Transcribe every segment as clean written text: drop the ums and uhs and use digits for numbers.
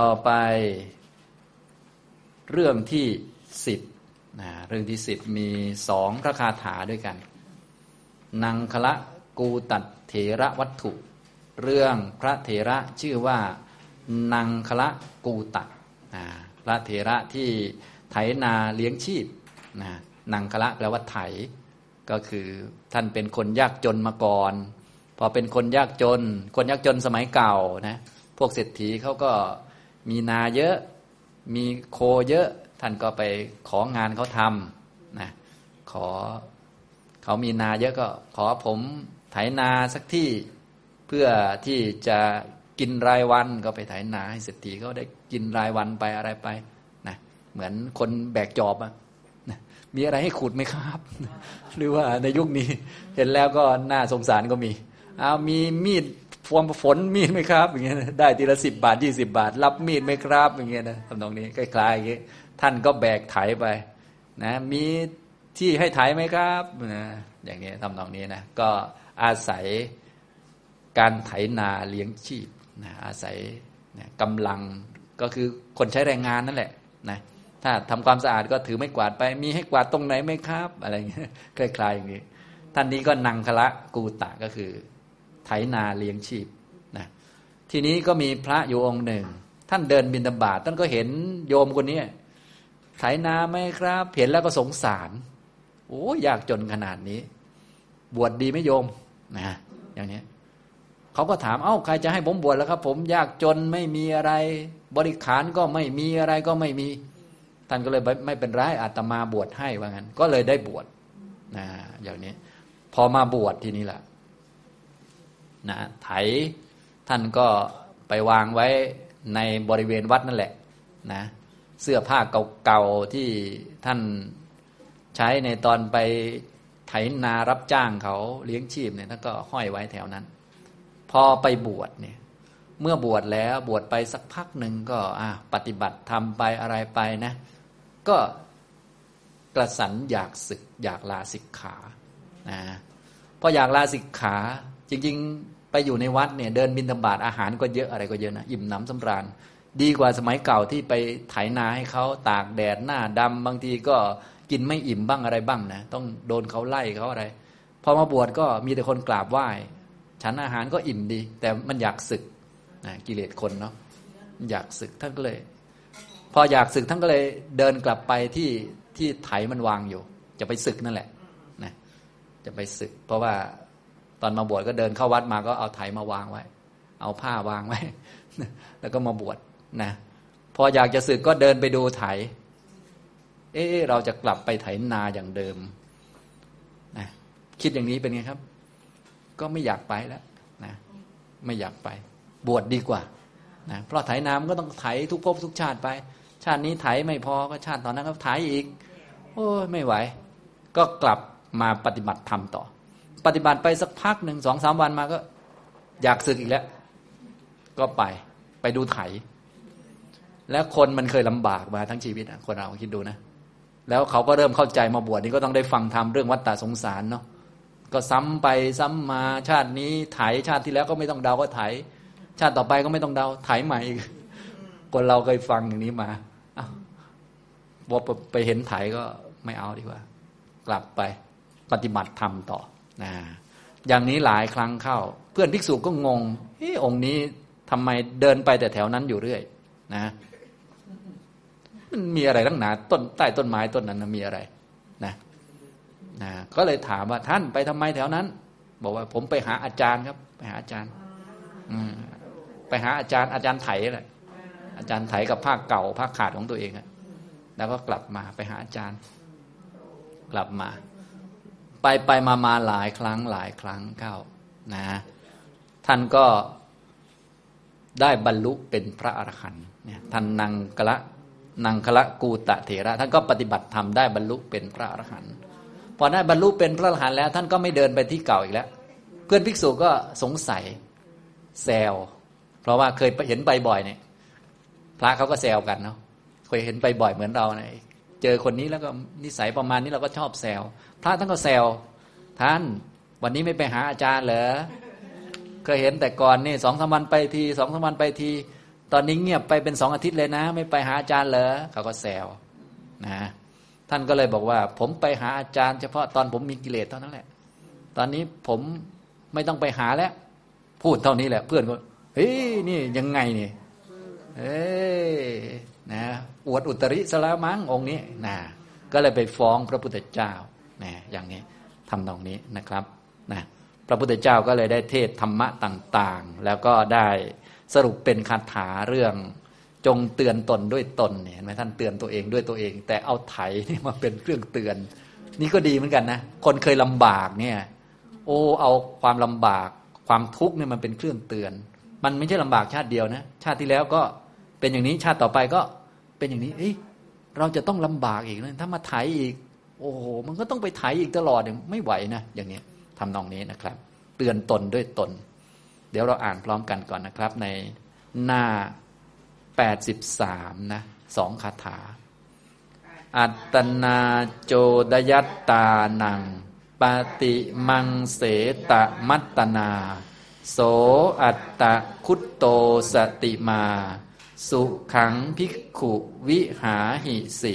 ต่อไปเรื่องที่10นะเรื่องที่10มี2พระคาถาด้วยกันนังคละกูตัดเถระวัตถุเรื่องพระเถระชื่อว่านังคละกูตัดพระเถระที่ไถนาเลี้ยงชีพนังคละแปลว่าไถก็คือท่านเป็นคนยากจนมาก่อนพอเป็นคนยากจนสมัยเก่านะพวกเศรษฐีเขาก็มีนาเยอะมีโคเยอะท่านก็ไปของานเขาทำนะขอเขามีนาเยอะก็ขอผมไถนาสักที่เพื่อที่จะกินรายวันก็ไปไถนาให้เศรษฐีเขาได้กินรายวันไปอะไรไปนะเหมือนคนแบกจอบอะนะมีอะไรให้ขุดไหมครับหรือว่าในยุคนี้เห็นแล้วก็น่าสงสารก็มีเอามีมีดพวงฝนมีดไหมครับอย่างเงี้ยได้ทีละ10 บาท20 บาทรับมีดไหมครับอย่างเงี้ยนะทำนองนี้คล้ายๆอย่างเงี้ยท่านก็แบกไถไปนะมีที่ให้ไถไหมครับนะอย่างนี้ทำนองนี้นะก็อาศัยการไถนาเลี้ยงชีพนะอาศัยนะกำลังก็คือคนใช้แรงงานนั่นแหละนะถ้าทำความสะอาดก็ถือไม้กวาดไปมีให้กวาดตรงไหนไหมครับอะไรเงี้ยคล้ายๆอย่างนี้ท่านนี้ก็นังคละกูตะก็คือไถนาเลี้ยงชีพนะทีนี้ก็มีพระอยู่องค์หนึ่งท่านเดินบิณฑบาตท่านก็เห็นโยมคนนี้ไถนาไหมครับเห็นแล้วก็สงสารโอ้ยากจนขนาดนี้บวชดีไหมโยมนะอย่างนี้เขาก็ถามเอ้าใครจะให้ผมบวชแล้วครับผมยากจนไม่มีอะไรบริขารก็ไม่มีอะไรก็ไม่มีท่านก็เลยไม่เป็นไรอาตมาบวชให้ว่างั้นก็เลยได้บวชนะอย่างนี้พอมาบวชทีนี้แหละนะไถท่านก็ไปวางไว้ในบริเวณวัดนั่นแหละนะเสื้อผ้าเก่าๆที่ท่านใช้ในตอนไปไถนารับจ้างเขาเลี้ยงชีพเนี่ยท่านก็ห้อยไว้แถวนั้นพอไปบวชเนี่ยเมื่อบวชแล้วบวชไปสักพักหนึ่งก็ปฏิบัติธรรมไปอะไรไปนะก็กระสันอยากศึกอยากลาสิกขานะพออยากลาสิกขาจริงๆไปอยู่ในวัดเนี่ยเดินบิณฑบาตอาหารก็เยอะอะไรก็เยอะนะอิ่มหนำสำราญดีกว่าสมัยเก่าที่ไปไถนาให้เขาตากแดดหน้าดำบางทีก็กินไม่อิ่มบ้างอะไรบ้างนะต้องโดนเขาไล่เขาอะไรพอมาบวชก็มีแต่คนกราบไหว้ฉันอาหารก็อิ่มดีแต่มันอยากศึกนะกิเลสคนเนาะอยากศึกท่านก็เลยพออยากศึกท่านก็เลยเดินกลับไปที่ไถมันวางอยู่จะไปศึกนั่นแหละนะจะไปศึกเพราะว่าตอนมาบวชก็เดินเข้าวัดมาก็เอาไถมาวางไว้เอาผ้าวางไว้แล้วก็มาบวชนะพออยากจะศึกก็เดินไปดูไถเอ๊ะเราจะกลับไปไถนาอย่างเดิมนะคิดอย่างนี้เป็นไงครับก็ไม่อยากไปแล้วนะไม่อยากไปบวชดีกว่านะเพราะไถนามันก็ต้องไถทุกภพทุกชาติไปชาตินี้ไถไม่พอก็ชาติต่อนั้นก็ไถอีกโอ้ยไม่ไหวก็กลับมาปฏิบัติธรรมต่อปฏิบัติไปสักพักหนึ่ง 2-3 วันมาก็อยากสึกอีกแล้วก็ไปดูไถแล้วคนมันเคยลำบากมาทั้งชีวิตคนเราคิดดูนะแล้วเขาก็เริ่มเข้าใจมาบวชนี่ก็ต้องได้ฟังธรรมเรื่องวัฏฏะสงสารเนาะก็ซ้ำไปซ้ำมาชาตินี้ไถชาติที่แล้วก็ไม่ต้องเดาก็ไถชาติต่อไปก็ไม่ต้องเดาไถใหม่อีกคนเราเคยฟังอย่างนี้มาพอไปเห็นไถก็ไม่เอาดีกว่ากลับไปปฏิบัติธรรมต่ออย่างนี้หลายครั้งเข้าเพื่อนภิกษุก็งงเฮ้ยองค์นี้ทำไมเดินไปแต่แถวนั้นอยู่เรื่อยนะมันมีอะไรลักหนาต้นใต้ต้นไม้ต้นนั้นนะมีอะไรนะนะก็เลยถามว่าท่านไปทำไมแถวนั้นบอกว่าผมไปหาอาจารย์ครับไปหาอาจารย์ไปหาอาจารย์ไถแหละอาจารย์ไถกับผ้าเก่าผ้าขาดของตัวเองอะแล้วก็กลับมาไปหาอาจารย์กลับมาไปมาหลายครั้งเข้านะท่านก็ได้บรรลุเป็นพระอรหันต์เนี่ยท่านนังคละกูตะเถระท่านก็ปฏิบัติธรรมได้บรรลุเป็นพระอรหันต์พอได้บรรลุเป็นพระอรหันต์แล้วท่านก็ไม่เดินไปที่เก่าอีกแล้วเพื่อนภิกษุก็สงสัยแซวเพราะว่าเคยเห็นไปบ่อยเนี่ยพระเขาก็แซวกันเนาะเคยเห็นไปบ่อยเหมือนเราเนี่ยเจอคนนี้แล้วก็นิสัยประมาณนี้เราก็ชอบแซวพระท่านก็แซวท่านวันนี้ไม่ไปหาอาจารย์เหรอเคยเห็นแต่ก่อนนี่ 2-3 วันไปที ตอนนี้เงียบไปเป็น2อาทิตย์เลยนะไม่ไปหาอาจารย์เหรอเขาก็แซวนะท่านก็เลยบอกว่าผมไปหาอาจารย์เฉพาะตอนผมมีกิเลสเท่านั้นแหละตอนนี้ผมไม่ต้องไปหาแล้วพูดเท่านี้แหละเพื่อนก็เฮ้ยนี่ยังไงนี่เอ้ยนะอวดอุตริสละมั้งองค์นี้นะก็เลยไปฟ้องพระพุทธเจ้านะอย่างนี้ทำตรงนี้นะครับนะพระพุทธเจ้าก็เลยได้เทศธรรมะต่างๆแล้วก็ได้สรุปเป็นคาถาเรื่องจงเตือนตนด้วยตนเนี่ยเห็นไหมท่านเตือนตัวเองด้วยตัวเองแต่เอาไถนี่มาเป็นเครื่องเตือนนี่ก็ดีเหมือนกันนะคนเคยลำบากเนี่ยโอ้เอาความลำบากความทุกข์เนี่ยมันเป็นเครื่องเตือนมันไม่ใช่ลำบากชาติเดียวนะชาติที่แล้วก็เป็นอย่างนี้ชาติต่อไปก็เป็นอย่างนี้เอ้ยเราจะต้องลำบากอีกนะถ้ามาไถอีกโอ้โหมันก็ต้องไปไถอีกตลอดเนี่ยไม่ไหวนะอย่างนี้ทำนองนี้นะครับเตือนตนด้วยตนเดี๋ยวเราอ่านพร้อมกันก่อนนะครับในหน้า83นะ2คาถาอัตตนาโจดยัตตานังปฏิมังเสตมัตตนาโสอัตตคุตโตสติมาสุขังภิกขุวิหาหิสิ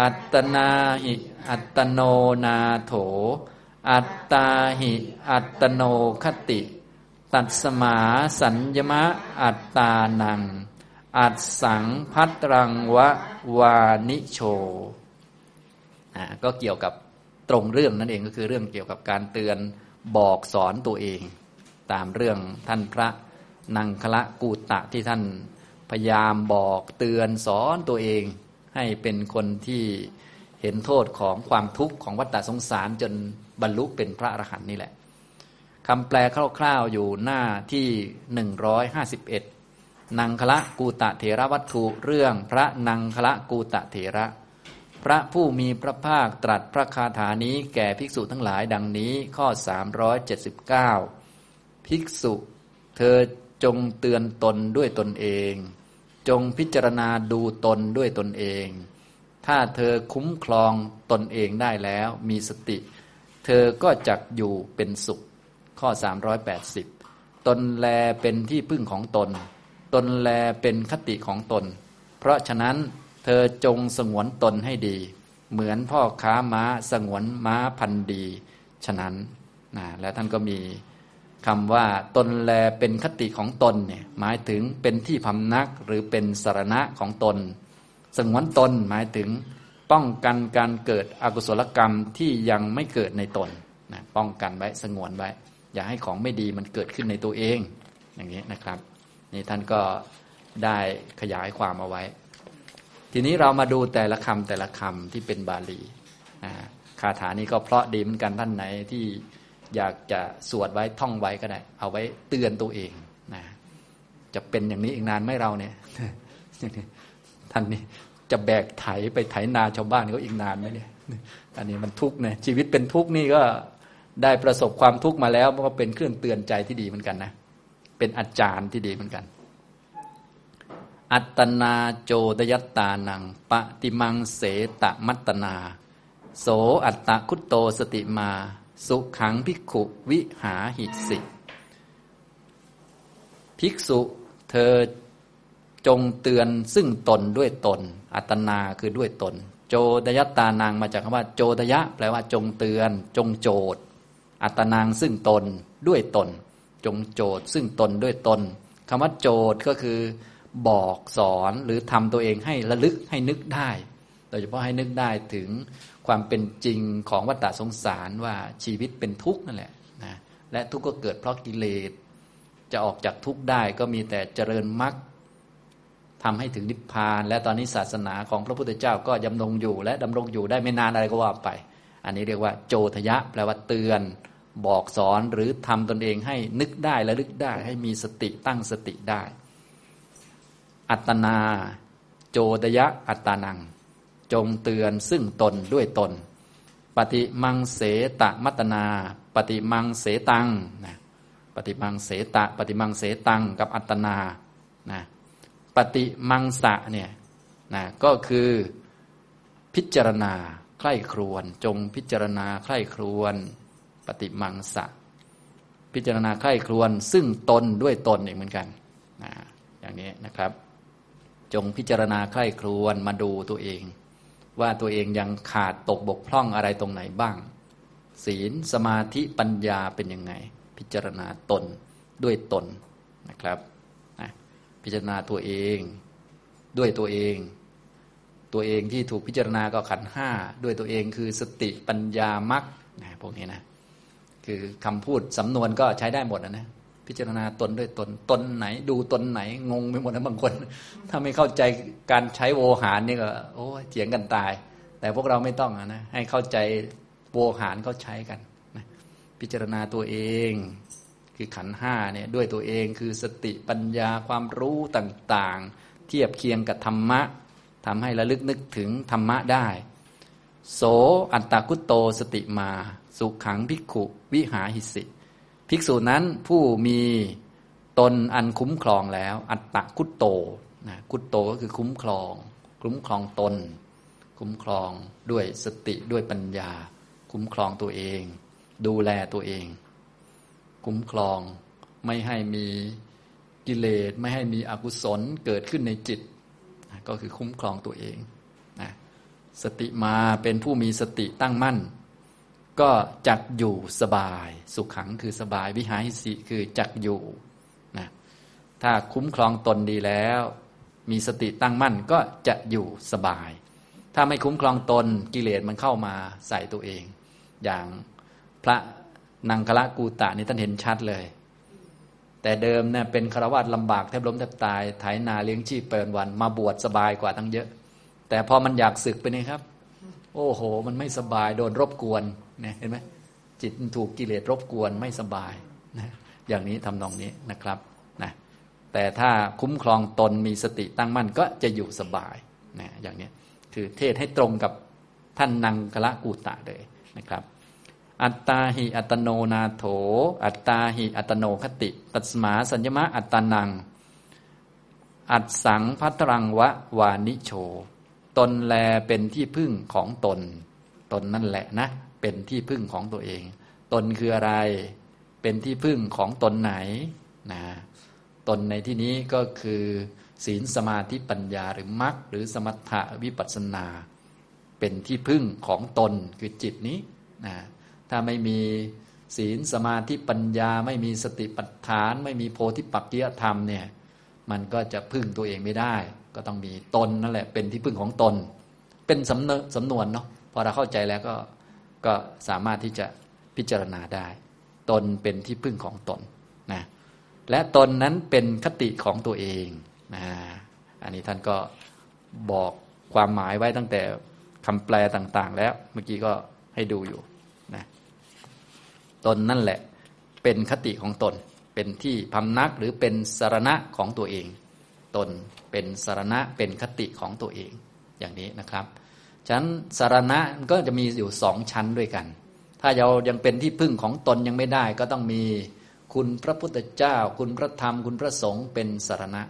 อัตตนาหิอัตตโนนาโถอัตตาหิอัตตโนคติตัดสมาสัญญมะอัตตานังอัดสังพัตรังวะวานิโชก็เกี่ยวกับตรงเรื่องนั่นเองก็คือเรื่องเกี่ยวกับการเตือนบอกสอนตัวเองตามเรื่องท่านพระนังคละกูตะที่ท่านพยายามบอกเตือนสอนตัวเองให้เป็นคนที่เห็นโทษของความทุกข์ของวัฏฏะสงสารจนบรรลุเป็นพระอรหันต์นี่แหละคำแปลคร่าวๆอยู่หน้าที่151นังคละกูตะเถระวัตถุเรื่องพระนังคละกูตะเถระพระผู้มีพระภาคตรัสพระคาถานี้แก่ภิกษุทั้งหลายดังนี้ข้อ379ภิกษุเธอจงเตือนตนด้วยตนเองจงพิจารณาดูตนด้วยตนเองถ้าเธอคุ้มครองตนเองได้แล้วมีสติเธอก็จักอยู่เป็นสุขข้อ380ตนแลเป็นที่พึ่งของตนตนแลเป็นคติของตนเพราะฉะนั้นเธอจงสงวนตนให้ดีเหมือนพ่อค้าม้าสงวนม้าพันธุ์ดีฉะนั้นนะและท่านก็มีคำว่าตนแลเป็นคติของตนเนี่ยหมายถึงเป็นที่พำนักหรือเป็นสรณะของตนสงวนตนหมายถึงป้องกันการเกิดอกุศลกรรมที่ยังไม่เกิดในตนนะป้องกันไว้สงวนไว้อย่าให้ของไม่ดีมันเกิดขึ้นในตัวเองอย่างนี้นะครับนี่ท่านก็ได้ขยายความเอาไว้ทีนี้เรามาดูแต่ละคำแต่ละคำที่เป็นบาลีคาถานี้ก็เพราะดีเหมือนกันท่านไหนที่อยากจะสวดไว้ท่องไว้ก็ได้เอาไว้เตือนตัวเองนะจะเป็นอย่างนี้อีกนานไหมเราเนี่ยท่านนี่จะแบกไถไปไถนาชาวบ้านเขาอีกนานไหมเนี่ยอันนี้มันทุกข์เนี่ยชีวิตเป็นทุกข์นี่ก็ได้ประสบความทุกข์มาแล้วมันก็เป็นเครื่องเตือนใจที่ดีเหมือนกันนะเป็นอาจารย์ที่ดีเหมือนกันอัตตนาโจดยัตตานังปฏิมังเสตมัตตนาโสอัตตคุตโตสติมาสุขังภิกขุวิหาหิสิภิกษุเธอจงเตือนซึ่งตนด้วยตนอัตตนาคือด้วยตนโจดยัตตานังมาจากคำว่าโจดยะแปลว่าจงเตือนจงโจดอัตตนางซึ่งตนด้วยตนจงโจทย์ซึ่งตนด้วยตนคำว่าโจทย์ก็คือบอกสอนหรือทำตัวเองให้ระลึกให้นึกได้โดยเฉพาะให้นึกได้ถึงความเป็นจริงของวัฏฏะสงสารว่าชีวิตเป็นทุกข์นั่นแหละนะและทุกข์ก็เกิดเพราะกิเลสจะออกจากทุกข์ได้ก็มีแต่เจริญมรรคทำให้ถึงนิพพานและตอนนี้ศาสนาของพระพุทธเจ้าก็ดำรงอยู่และดำรงอยู่ได้ไม่นานอะไรก็ว่าไปอันนี้เรียกว่าโจทยะแปลว่าเตือนบอกสอนหรือทำตนเองให้นึกได้และลึกได้ให้มีสติตั้งสติได้อัตนาโจดยะอัตตานังจงเตือนซึ่งตนด้วยตนปฏิมังเสตมัตตนาปฏิมังเสตังนะปฏิมังเสตปฏิมังเสตังกับอัตนานะปฏิมังสะเนี่ยนะก็คือพิจารณาใคร่ครวญจงพิจารณาใคร่ครวญปฏิมังสะพิจารณาไข้ครวนซึ่งตนด้วยตนเองเหมือนกันนะอย่าง อย่างนี้นะครับจงพิจารณาใคร่ครวญมาดูตัวเองว่าตัวเองยังขาดตกบกพร่องอะไรตรงไหนบ้างศีลสมาธิปัญญาเป็นยังไงพิจารณาตนด้วยตนนะครับพิจารณาตัวเองด้วยตัวเองตัวเองที่ถูกพิจารณาก็ขันธ์ห้าด้วยตัวเองคือสติปัญญามรรคพวกนี้นะคือคำพูดสำนวนก็ใช้ได้หมดนะพิจารณาตนด้วยตนตนไหนดูตนไหนงงไปหมดนะบางคนถ้าไม่เข้าใจการใช้โวหารนี่ก็โอ้เถียงกันตายแต่พวกเราไม่ต้องนะให้เข้าใจโวหารเขาใช้กันนะพิจารณาตัวเองคือขันธ์ห้าเนี่ยด้วยตัวเองคือสติปัญญาความรู้ต่างๆเทียบเคียงกับธรรมะทำให้ระลึกนึกถึงธรรมะได้โสอัตตคุตโตสติมาสุขังภิกขุวิหาหิสิภิกษุนั้นผู้มีตนอันคุ้มครองแล้วอัตตคุตโตนะคุตโตก็คือคุ้มครองตนคุ้มครองด้วยสติด้วยปัญญาคุ้มครองตัวเองดูแลตัวเองคุ้มครองไม่ให้มีกิเลสไม่ให้มีอกุศลเกิดขึ้นในจิตก็คือคุ้มครองตัวเองนะสติมาเป็นผู้มีสติตั้งมั่นก็จักอยู่สบายสุขังคือสบายวิหาหิสิคือจักอยู่นะถ้าคุ้มครองตนดีแล้วมีสติตั้งมั่นก็จะอยู่สบายถ้าไม่คุ้มครองตนกิเลสมันเข้ามาใส่ตัวเองอย่างพระนังคละกูตะนี่ท่านเห็นชัดเลยแต่เดิมเนี่ยเป็นฆราวาสลำบากแทบล้มแทบตายไถนาเลี้ยงชีพเปิดวันมาบวชสบายกว่าตั้งเยอะแต่พอมันอยากสึกไปนี่ครับโอ้โหมันไม่สบายโดนรบกวนนะเห็นไหมจิตถูกกิเลสรบกวนไม่สบายนะอย่างนี้ทำนองนี้นะครับนะแต่ถ้าคุ้มครองตนมีสติตั้งมั่นก็จะอยู่สบายนะอย่างนี้คือเทศให้ตรงกับท่านนังคละกูตะเลยนะครับอัตตาหิอัตโนนาโถอัตตาหิอัตโนคติตัสมาสัญญมะอัตตานังอัตสังภัตรังวะวานิโชตนแลเป็นที่พึ่งของตนตนนั่นแหละนะเป็นที่พึ่งของตัวเองตนคืออะไรเป็นที่พึ่งของตนไหนนะตนในที่นี้ก็คือศีลสมาธิปัญญาหรือมรรคหรือสมถะวิปัสสนาเป็นที่พึ่งของตนคือจิตนี้นะถ้าไม่มีศีลสมาธิปัญญาไม่มีสติปัฏฐานไม่มีโพธิปักขิยธรรมเนี่ยมันก็จะพึ่งตัวเองไม่ได้ก็ต้องมีตนนั่นแหละเป็นที่พึ่งของตนเป็นสำนวนเนาะพอเราเข้าใจแล้วก็สามารถที่จะพิจารณาได้ตนเป็นที่พึ่งของตนนะและตนนั้นเป็นคติของตัวเองนะอันนี้ท่านก็บอกความหมายไว้ตั้งแต่คำแปลต่างๆแล้วเมื่อกี้ก็ให้ดูอยู่นะตนนั่นแหละเป็นคติของตนเป็นที่พำนักหรือเป็นสรณะของตัวเองตนเป็นสรณะเป็นคติของตัวเองอย่างนี้นะครับฉะนั้นสรณะก็จะมีอยู่สองชั้นด้วยกันถ้าเรายังเป็นที่พึ่งของตนยังไม่ได้ก็ต้องมีคุณพระพุทธเจ้าคุณพระธรรมคุณพระสงฆ์เป็นสรณะ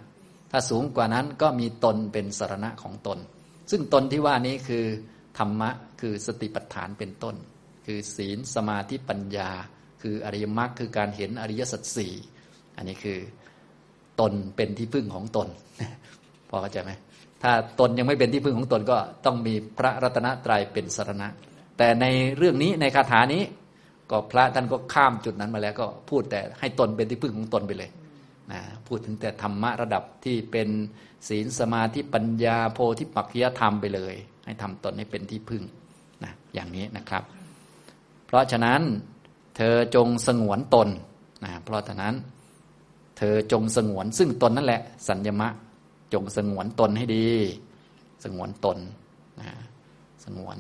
ถ้าสูงกว่านั้นก็มีตนเป็นสรณะของตนซึ่งตนที่ว่านี้คือธรรมะคือสติปัฏฐานเป็นต้นคือศีลสมาธิปัญญาคืออริยมรรคคือการเห็นอริยสัจสี่อันนี้คือตนเป็นที่พึ่งของตนพอเข้าใจไหมถ้าตนยังไม่เป็นที่พึ่งของตนก็ต้องมีพระรัตนตรัยเป็นสรณะแต่ในเรื่องนี้ในคาถานี้ก็พระท่านก็ข้ามจุดนั้นมาแล้วก็พูดแต่ให้ตนเป็นที่พึ่งของตนไปเลยนะพูดถึงแต่ธรรมะระดับที่เป็นศีลสมาธิปัญญาโพธิปักขิยธรรมไปเลยให้ทำตนให้เป็นที่พึ่งนะอย่างนี้นะครับเพราะฉะนั้นเธอจงสงวนตนนะเพราะฉะนั้นเธอจงสงวนซึ่งตนนั่นแหละสัญญมะจงสงวนตนให้ดีสงวนตนนะสงวน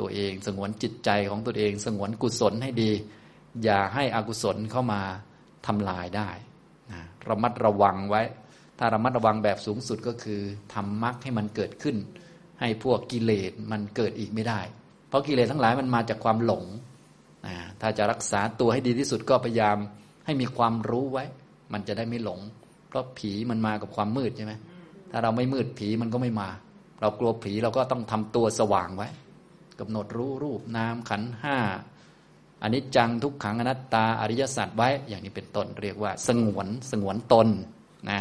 ตัวเองสงวนจิตใจของตัวเองสงวนกุศลให้ดีอย่าให้อกุศลเข้ามาทำลายได้นะระมัดระวังไว้ถ้าระมัดระวังแบบสูงสุดก็คือทำมรรคให้มันเกิดขึ้นให้พวกกิเลสมันเกิดอีกไม่ได้เพราะกิเลสทั้งหลายมันมาจากความหลงนะถ้าจะรักษาตัวให้ดีที่สุดก็พยายามให้มีความรู้ไว้มันจะได้ไม่หลงเพราะผีมันมากับความมืดใช่ไหมถ้าเราไม่มืดผีมันก็ไม่มาเรากลัวผีเราก็ต้องทำตัวสว่างไว้กำหนดรู้รูปนามขันธ์ห้าอนิจจังทุกขังอนัตตาอริยสัจไว้อย่างนี้เป็นต้นเรียกว่าสงวนตนนะ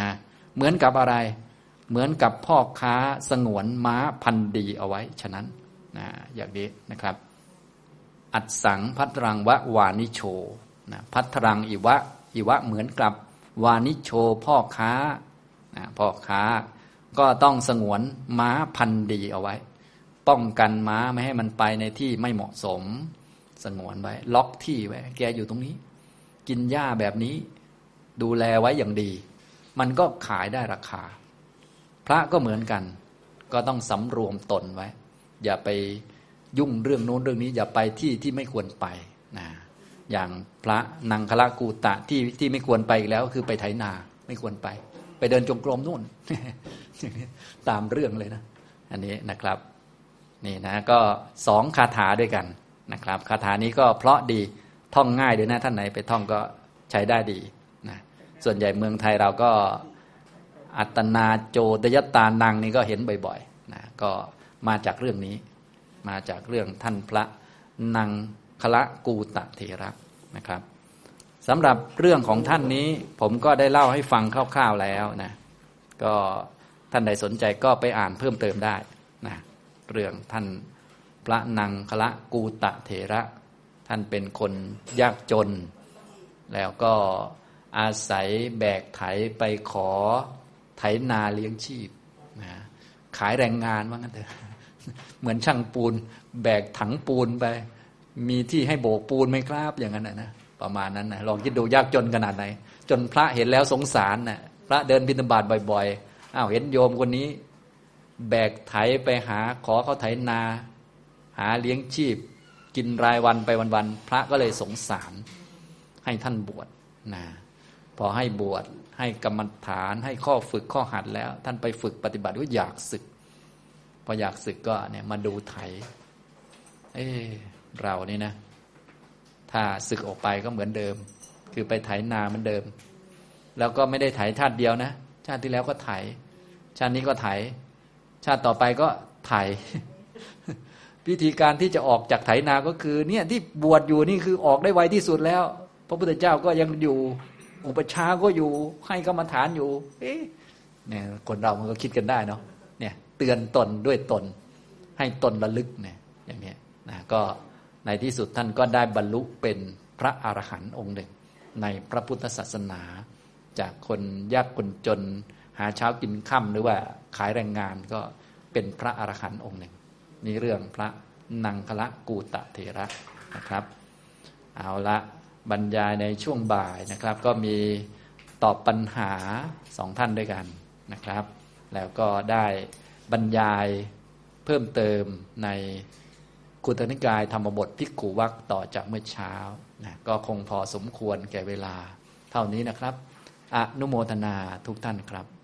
เหมือนกับอะไรเหมือนกับพ่อค้าสงวนม้าพันธุ์ดีเอาไว้ฉะนั้นนะอย่างนี้นะครับอัดสังพัทรังวะวานิโชนะพัทรังอิวะเหมือนกับวานิโชพ่อค้านะพ่อค้าก็ต้องสงวนม้าพันธุ์ดีเอาไว้ป้องกันม้าไม่ให้มันไปในที่ไม่เหมาะสมสงวนไว้ล็อกที่ไว้แกอยู่ตรงนี้กินหญ้าแบบนี้ดูแลไว้อย่างดีมันก็ขายได้ราคาพระก็เหมือนกันก็ต้องสำรวมตนไว้อย่าไปยุ่งเรื่องโน้นเรื่องนี้อย่าไปที่ที่ไม่ควรไปนะอย่างพระนังคละกูตะที่ไม่ควรไปอีกแล้วคือไปไถนาไม่ควรไปเดินจงกรมนู่น ตามเรื่องเลยนะอันนี้นะครับนี่นะก็สองคาถาด้วยกันนะครับคาถานี้ก็เพราะดีท่องง่ายด้วยนะท่านไหนไปท่องก็ใช้ได้ดีนะส่วนใหญ่เมืองไทยเราก็อัตนาโจดยตานังนี่ก็เห็นบ่อยๆนะก็มาจากเรื่องนี้มาจากเรื่องท่านพระนังคละกูตะเถระนะครับสำหรับเรื่องของท่านนี้ผมก็ได้เล่าให้ฟังคร่าวๆแล้วนะก็ท่านใดสนใจก็ไปอ่านเพิ่มเติมได้นะเรื่องท่านพระนังคละกูตะเถระท่านเป็นคนยากจนแล้วก็อาศัยแบกไถไปขอไถนาเลี้ยงชีพนะขายแรงงานว่างั้นเถอะเหมือนช่างปูนแบกถังปูนไปมีที่ให้โบกปูนไหมครับอย่างนั้นนะประมาณนั้นนะลองคิดดูยากจนขนาดไหนจนพระเห็นแล้วสงสารนะพระเดินบิณฑบาตบ่อยๆอ้าวเห็นโยมคนนี้แบกไถไปหาขอเขาไถนาหาเลี้ยงชีพกินรายวันไปวันๆพระก็เลยสงสารให้ท่านบวชนะพอให้บวชให้กรรมฐานให้ข้อฝึกข้อหัดแล้วท่านไปฝึกปฏิบัติก็อยากศึกพออยากศึกก็เนี่ยมาดูไถเรานี่นะถ้าศึกออกไปก็เหมือนเดิมคือไปไถนาเหมือนเดิมแล้วก็ไม่ได้ไถชาติเดียวนะชาติที่แล้วก็ไถชาตินี้ก็ไถชาติต่อไปก็ไถวิธีการที่จะออกจากไถนาก็คือเนี่ยที่บวชอยู่นี่คือออกได้ไวที่สุดแล้วพระพุทธเจ้าก็ยังอยู่อุปชาก็อยู่ให้กรรมฐานอยู่เนี่ยคนเรามันก็คิดกันได้เนาะเนี่ยเตือนตนด้วยตนให้ตนระลึกเนี่ยอย่างนี้นะก็ในที่สุดท่านก็ได้บรรลุเป็นพระอรหันต์องค์หนึ่งในพระพุทธศาสนาจากคนยากคนจนหาเช้ากินค่ำหรือว่าขายแรงงานก็เป็นพระอรหันต์องค์หนึ่งนี่เรื่องพระนังคละกูตะเถระนะครับเอาละบรรยายในช่วงบ่ายนะครับก็มีตอบปัญหาสองท่านด้วยกันนะครับแล้วก็ได้บรรยายเพิ่มเติมในกุตนิกายธรรมบทภิกขุวรรคต่อจากเมื่อเช้านะก็คงพอสมควรแก่เวลาเท่านี้นะครับอนุโมทนาทุกท่านครับ